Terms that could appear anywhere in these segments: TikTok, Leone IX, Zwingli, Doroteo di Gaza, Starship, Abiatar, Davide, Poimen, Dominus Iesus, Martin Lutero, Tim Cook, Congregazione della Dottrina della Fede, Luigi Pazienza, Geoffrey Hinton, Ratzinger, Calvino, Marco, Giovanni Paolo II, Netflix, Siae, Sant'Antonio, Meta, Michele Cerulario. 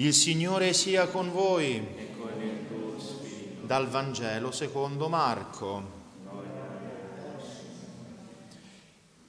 Il Signore sia con voi. E con il tuo spirito. Dal Vangelo secondo Marco.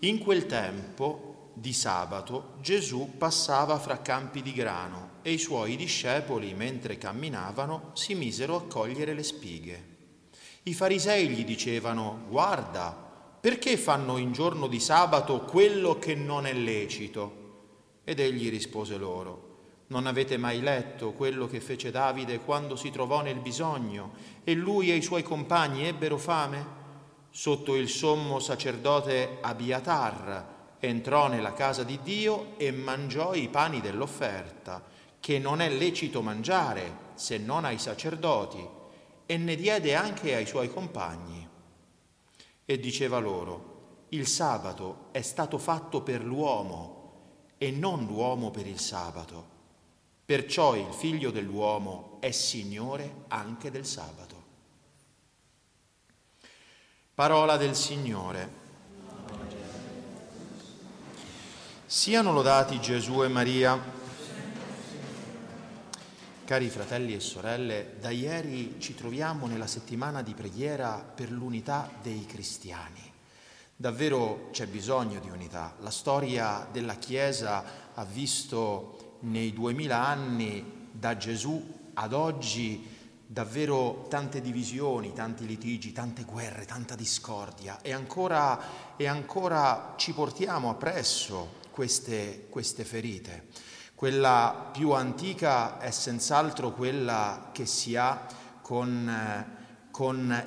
In quel tempo di sabato Gesù passava fra campi di grano e i suoi discepoli, mentre camminavano, si misero a cogliere le spighe. I farisei gli dicevano: «Guarda, perché fanno in giorno di sabato quello che non è lecito?» Ed egli rispose loro: «Non avete mai letto quello che fece Davide quando si trovò nel bisogno e lui e i suoi compagni ebbero fame? Sotto il sommo sacerdote Abiatar entrò nella casa di Dio e mangiò i pani dell'offerta, che non è lecito mangiare se non ai sacerdoti, e ne diede anche ai suoi compagni. E diceva loro: il sabato è stato fatto per l'uomo e non l'uomo per il sabato. Perciò il Figlio dell'uomo è Signore anche del sabato». Parola del Signore. Siano lodati Gesù e Maria. Cari fratelli e sorelle, da ieri ci troviamo nella settimana di preghiera per l'unità dei cristiani. Davvero c'è bisogno di unità. La storia della Chiesa ha visto nei 2000 anni da Gesù ad oggi davvero tante divisioni, tanti litigi, tante guerre, tanta discordia, e ancora ci portiamo appresso queste ferite. Quella più antica è senz'altro quella che si ha con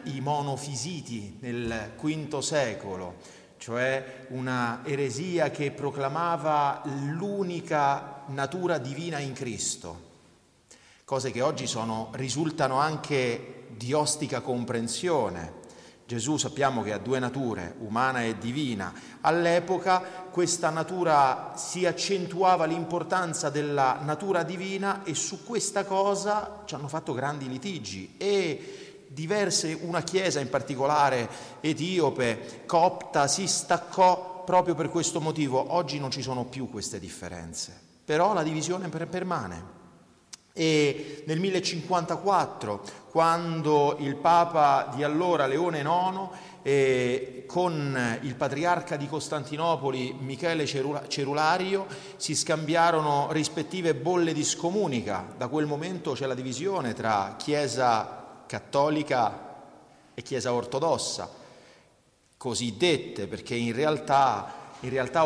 i monofisiti nel V secolo, cioè una eresia che proclamava l'unica natura divina in Cristo, cose che oggi risultano anche di ostica comprensione. Gesù sappiamo che ha due nature, umana e divina. All'epoca questa natura si accentuava l'importanza della natura divina e su questa cosa ci hanno fatto grandi litigi una chiesa in particolare etiope, copta, si staccò proprio per questo motivo. Oggi non ci sono più queste differenze, però la divisione permane. E nel 1054, quando il Papa di allora, Leone IX, con il patriarca di Costantinopoli, Michele Cerulario, si scambiarono rispettive bolle di scomunica. Da quel momento c'è la divisione tra Chiesa cattolica e Chiesa ortodossa, cosiddette, perché in realtà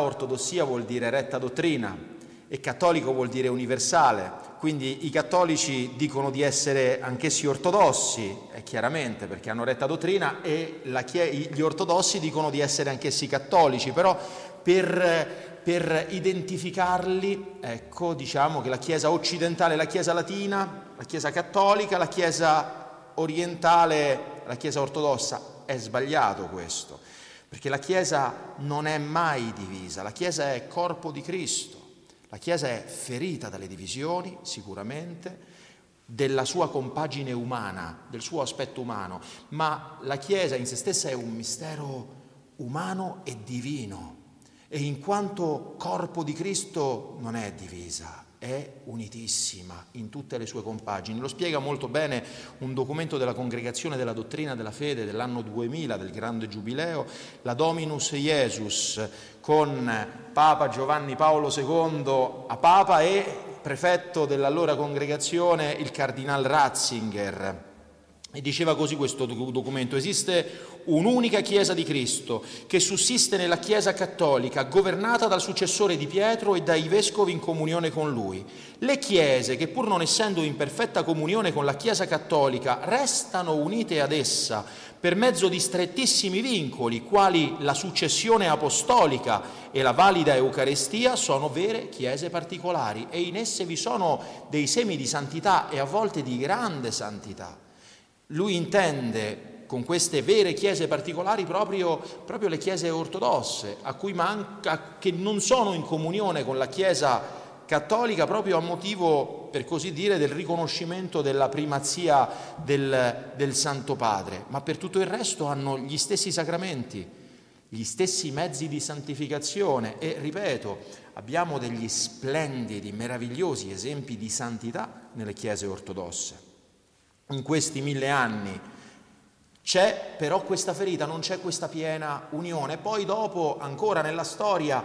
ortodossia vuol dire retta dottrina e cattolico vuol dire universale. Quindi i cattolici dicono di essere anch'essi ortodossi, chiaramente perché hanno retta dottrina, e gli ortodossi dicono di essere anch'essi cattolici, però per identificarli, diciamo che la Chiesa occidentale è la Chiesa latina, la Chiesa cattolica, la Chiesa orientale, la Chiesa ortodossa. È sbagliato questo, perché la Chiesa non è mai divisa, la Chiesa è corpo di Cristo, la Chiesa è ferita dalle divisioni, sicuramente, della sua compagine umana, del suo aspetto umano, ma la Chiesa in se stessa è un mistero umano e divino, e in quanto corpo di Cristo non è divisa, è unitissima in tutte le sue compagini. Lo spiega molto bene un documento della Congregazione della Dottrina della Fede dell'anno 2000, del Grande Giubileo, la Dominus Iesus, con Papa Giovanni Paolo II a Papa e prefetto dell'allora congregazione il Cardinal Ratzinger. E diceva così questo documento: esiste un'unica Chiesa di Cristo che sussiste nella Chiesa cattolica, governata dal successore di Pietro e dai vescovi in comunione con lui. Le chiese che, pur non essendo in perfetta comunione con la Chiesa cattolica, restano unite ad essa per mezzo di strettissimi vincoli, quali la successione apostolica e la valida Eucaristia, sono vere chiese particolari, e in esse vi sono dei semi di santità e a volte di grande santità. Lui intende con queste vere chiese particolari proprio le chiese ortodosse, a cui manca, che non sono in comunione con la Chiesa cattolica proprio a motivo, per così dire, del riconoscimento della primazia del Santo Padre, ma per tutto il resto hanno gli stessi sacramenti. gli stessi mezzi di santificazione e, ripeto, abbiamo degli splendidi, meravigliosi esempi di santità nelle chiese ortodosse. In questi 1000 anni c'è però questa ferita, non c'è questa piena unione. Poi dopo, ancora nella storia,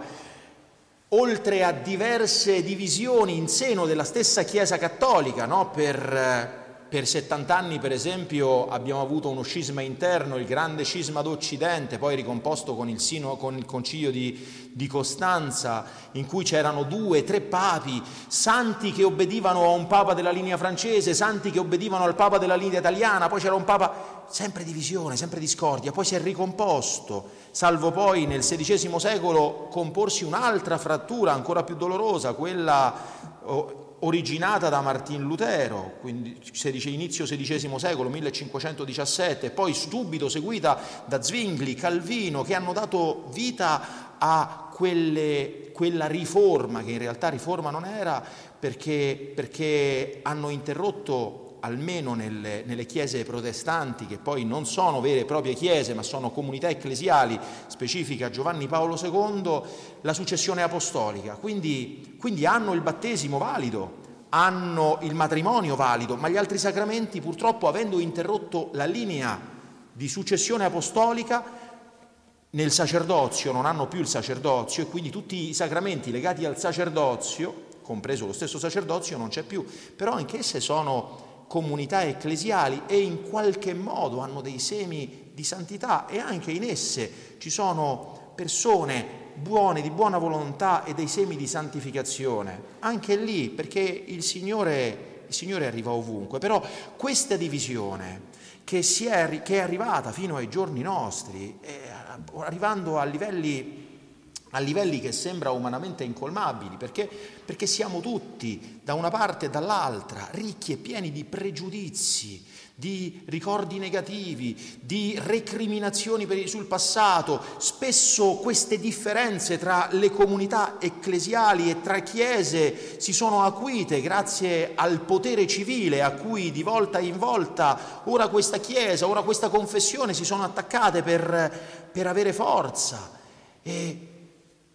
oltre a diverse divisioni in seno della stessa Chiesa Cattolica, no? Per 70 anni, per esempio, abbiamo avuto uno scisma interno, il grande scisma d'Occidente, poi ricomposto con il concilio di Costanza, in cui c'erano 2, 3 papi, santi che obbedivano a un papa della linea francese, santi che obbedivano al papa della linea italiana, poi c'era un papa, sempre divisione, sempre discordia, poi si è ricomposto, salvo poi nel XVI secolo comporsi un'altra frattura ancora più dolorosa, quella originata da Martin Lutero, quindi inizio XVI secolo, 1517, poi subito seguita da Zwingli, Calvino, che hanno dato vita a quella riforma, che in realtà riforma non era, perché hanno interrotto, almeno nelle chiese protestanti, che poi non sono vere e proprie chiese, ma sono comunità ecclesiali, specifica Giovanni Paolo II, la successione apostolica. Quindi hanno il battesimo valido, hanno il matrimonio valido, ma gli altri sacramenti, purtroppo, avendo interrotto la linea di successione apostolica, nel sacerdozio non hanno più il sacerdozio, e quindi tutti i sacramenti legati al sacerdozio, compreso lo stesso sacerdozio, non c'è più. Però anch'esse sono comunità ecclesiali e in qualche modo hanno dei semi di santità, e anche in esse ci sono persone buone, di buona volontà, e dei semi di santificazione. Anche lì, perché il Signore arriva ovunque. Però questa divisione che è arrivata fino ai giorni nostri, arrivando a livelli che sembra umanamente incolmabili, perché siamo tutti, da una parte e dall'altra, ricchi e pieni di pregiudizi, di ricordi negativi, di recriminazioni sul passato. Spesso queste differenze tra le comunità ecclesiali e tra chiese si sono acuite grazie al potere civile a cui di volta in volta ora questa chiesa, ora questa confessione si sono attaccate per avere forza, e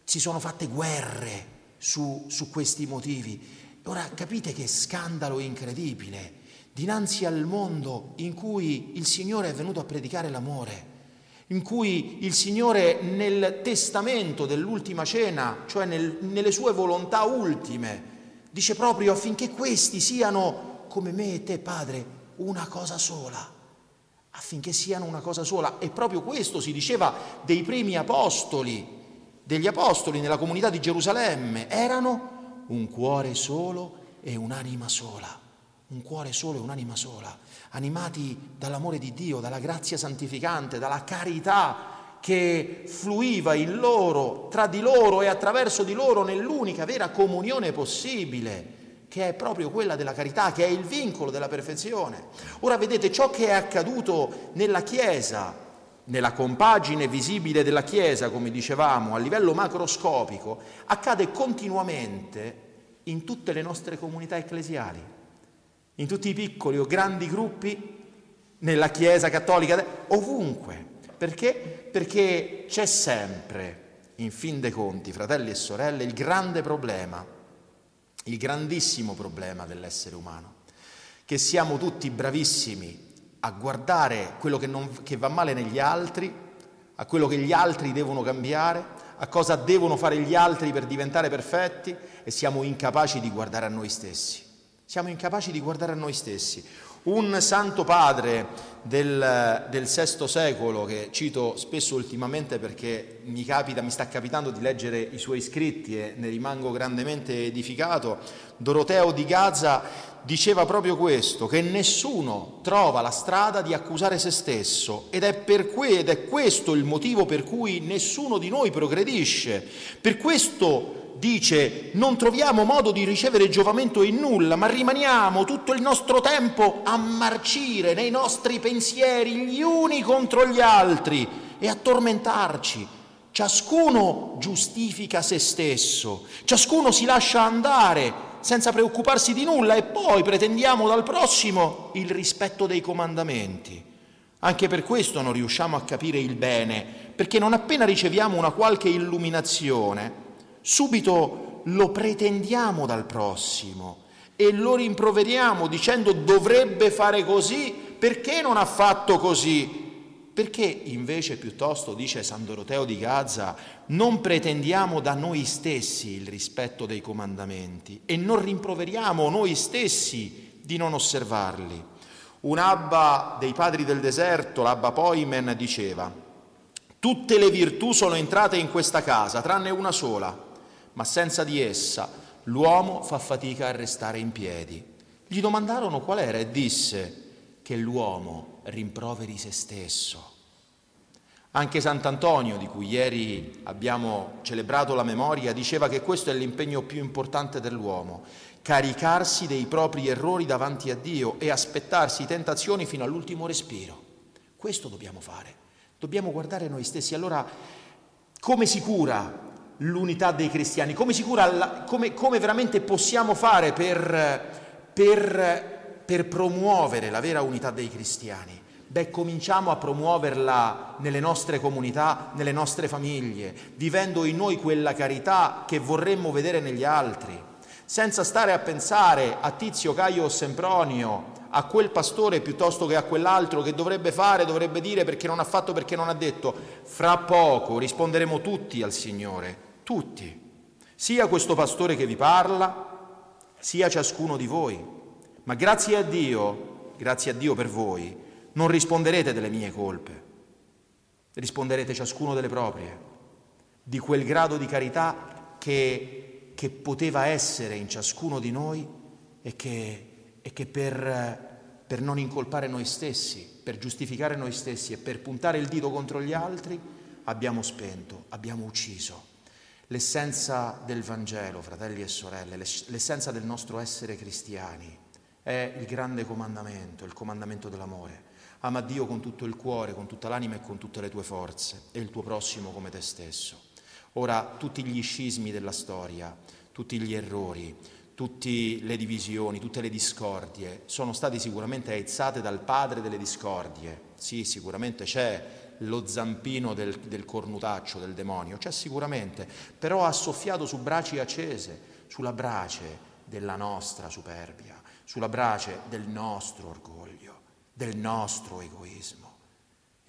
si sono fatte guerre su questi motivi. Ora capite che scandalo incredibile, dinanzi al mondo in cui il Signore è venuto a predicare l'amore, in cui il Signore nel testamento dell'ultima cena, cioè nelle sue volontà ultime, dice proprio affinché questi siano come me e te, Padre, una cosa sola. Affinché siano una cosa sola. E proprio questo si diceva dei primi apostoli, nella comunità di Gerusalemme. Erano un cuore solo e un'anima sola, animati dall'amore di Dio, dalla grazia santificante, dalla carità che fluiva in loro, tra di loro e attraverso di loro, nell'unica vera comunione possibile, che è proprio quella della carità, che è il vincolo della perfezione. Ora vedete ciò che è accaduto nella Chiesa, nella compagine visibile della Chiesa, come dicevamo, a livello macroscopico, accade continuamente in tutte le nostre comunità ecclesiali, in tutti i piccoli o grandi gruppi, nella Chiesa Cattolica, ovunque. Perché? Perché c'è sempre, in fin dei conti, fratelli e sorelle, il grande problema, il grandissimo problema dell'essere umano, che siamo tutti bravissimi a guardare quello che va male negli altri, a quello che gli altri devono cambiare, a cosa devono fare gli altri per diventare perfetti, e siamo incapaci di guardare a noi stessi. Un santo padre del VI secolo, che cito spesso ultimamente perché mi sta capitando di leggere i suoi scritti e ne rimango grandemente edificato, Doroteo di Gaza, diceva proprio questo, che nessuno trova la strada di accusare se stesso, ed è questo il motivo per cui nessuno di noi progredisce. Per questo, dice, non troviamo modo di ricevere giovamento in nulla, ma rimaniamo tutto il nostro tempo a marcire nei nostri pensieri gli uni contro gli altri e a tormentarci. Ciascuno giustifica se stesso, ciascuno si lascia andare senza preoccuparsi di nulla, e poi pretendiamo dal prossimo il rispetto dei comandamenti. Anche per questo non riusciamo a capire il bene, perché non appena riceviamo una qualche illuminazione, subito lo pretendiamo dal prossimo e lo rimproveriamo dicendo dovrebbe fare così, perché non ha fatto così? Perché invece piuttosto, dice San Doroteo di Gaza, non pretendiamo da noi stessi il rispetto dei comandamenti e non rimproveriamo noi stessi di non osservarli. Un abba dei padri del deserto, l'abba Poimen, diceva: tutte le virtù sono entrate in questa casa, tranne una sola, ma senza di essa l'uomo fa fatica a restare in piedi. Gli domandarono qual era e disse che l'uomo rimproveri se stesso. Anche Sant'Antonio, di cui ieri abbiamo celebrato la memoria, diceva che questo è l'impegno più importante dell'uomo: caricarsi dei propri errori davanti a Dio e aspettarsi tentazioni fino all'ultimo respiro. Questo dobbiamo fare, dobbiamo guardare noi stessi. Allora, come si cura l'unità dei cristiani? Come si cura come veramente possiamo fare per promuovere la vera unità dei cristiani? Beh, cominciamo a promuoverla nelle nostre comunità, nelle nostre famiglie, vivendo in noi quella carità che vorremmo vedere negli altri, senza stare a pensare a Tizio, Caio o Sempronio, a quel pastore piuttosto che a quell'altro che dovrebbe fare, dovrebbe dire, perché non ha fatto, perché non ha detto. Fra poco risponderemo tutti al Signore, tutti, sia questo pastore che vi parla, sia ciascuno di voi. Ma grazie a Dio per voi, non risponderete delle mie colpe, risponderete ciascuno delle proprie, di quel grado di carità che poteva essere in ciascuno di noi e che per non incolpare noi stessi, per giustificare noi stessi e per puntare il dito contro gli altri, abbiamo spento, abbiamo ucciso. L'essenza del Vangelo, fratelli e sorelle, l'essenza del nostro essere cristiani è il grande comandamento, il comandamento dell'amore. Ama Dio con tutto il cuore, con tutta l'anima e con tutte le tue forze, e il tuo prossimo come te stesso. Ora, tutti gli scismi della storia, tutti gli errori, tutte le divisioni, tutte le discordie sono stati sicuramente aizzate dal padre delle discordie. Sì, sicuramente c'è lo zampino del cornutaccio, del demonio, c'è sicuramente, però ha soffiato su braci accese, sulla brace della nostra superbia, sulla brace del nostro orgoglio, del nostro egoismo.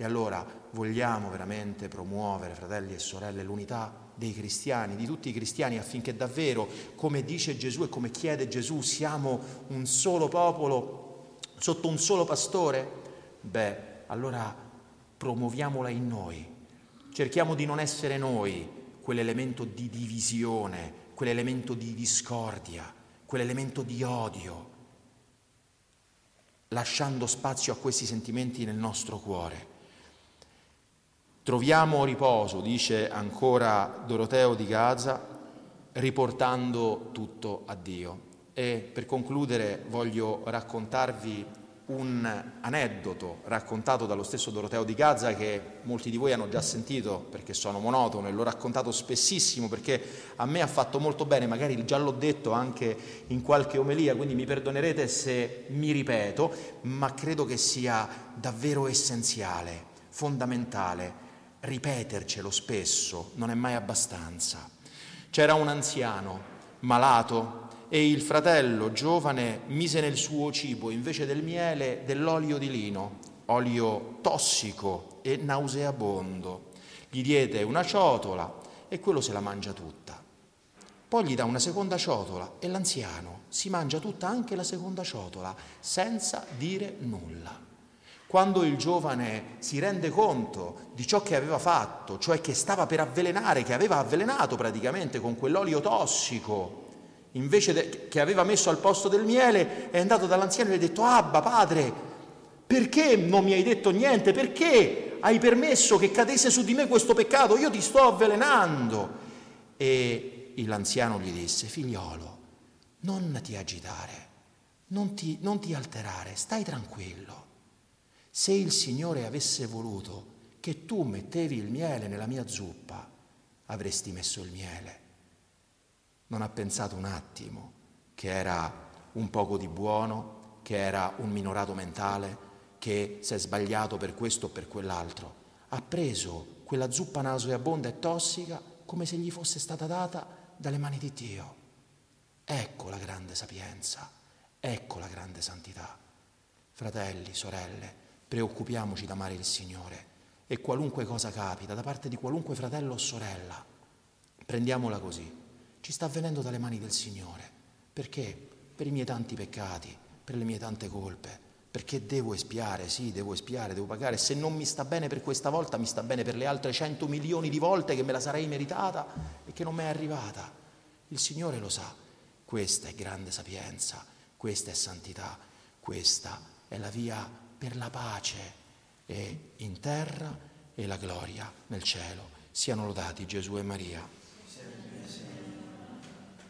E allora vogliamo veramente promuovere, fratelli e sorelle, l'unità dei cristiani, di tutti i cristiani, affinché davvero, come dice Gesù e come chiede Gesù, siamo un solo popolo sotto un solo pastore? Beh, allora promuoviamola in noi. Cerchiamo di non essere noi quell'elemento di divisione, quell'elemento di discordia, quell'elemento di odio, lasciando spazio a questi sentimenti nel nostro cuore. Troviamo riposo, dice ancora Doroteo di Gaza, riportando tutto a Dio. E per concludere voglio raccontarvi un aneddoto raccontato dallo stesso Doroteo di Gaza, che molti di voi hanno già sentito perché sono monotono e l'ho raccontato spessissimo, perché a me ha fatto molto bene, magari già l'ho detto anche in qualche omelia, quindi mi perdonerete se mi ripeto, ma credo che sia davvero essenziale, fondamentale, ripetercelo spesso, non è mai abbastanza. C'era un anziano malato e il fratello giovane mise nel suo cibo, invece del miele, dell'olio di lino, olio tossico e nauseabondo. Gli diede una ciotola e quello se la mangia tutta. Poi gli dà una seconda ciotola e l'anziano si mangia tutta anche la seconda ciotola, senza dire nulla. Quando il giovane si rende conto di ciò che aveva fatto, cioè che stava per avvelenare, che aveva avvelenato praticamente con quell'olio tossico, invece che aveva messo al posto del miele, è andato dall'anziano e gli ha detto: Abba, padre, perché non mi hai detto niente? Perché hai permesso che cadesse su di me questo peccato? Io ti sto avvelenando. E l'anziano gli disse: figliolo, non ti agitare, non ti alterare, stai tranquillo. Se il Signore avesse voluto che tu mettevi il miele nella mia zuppa, avresti messo il miele. Non ha pensato un attimo che era un poco di buono, che era un minorato mentale, che che si è sbagliato per questo o per quell'altro, ha preso quella zuppa nauseabonda e tossica come se gli fosse stata data dalle mani di Dio. Ecco la grande sapienza, ecco la grande santità. Fratelli, sorelle, preoccupiamoci d'amare il Signore, e qualunque cosa capita da parte di qualunque fratello o sorella, prendiamola così: ci sta avvenendo dalle mani del Signore. Perché? Per i miei tanti peccati, per le mie tante colpe, perché devo espiare, sì, devo espiare, devo pagare. Se non mi sta bene per questa volta, mi sta bene per le altre 100 milioni di volte che me la sarei meritata e che non mi è arrivata. Il Signore lo sa. Questa è grande sapienza, questa è santità, questa è la via per la pace, e in terra e la gloria nel cielo. Siano lodati Gesù e Maria.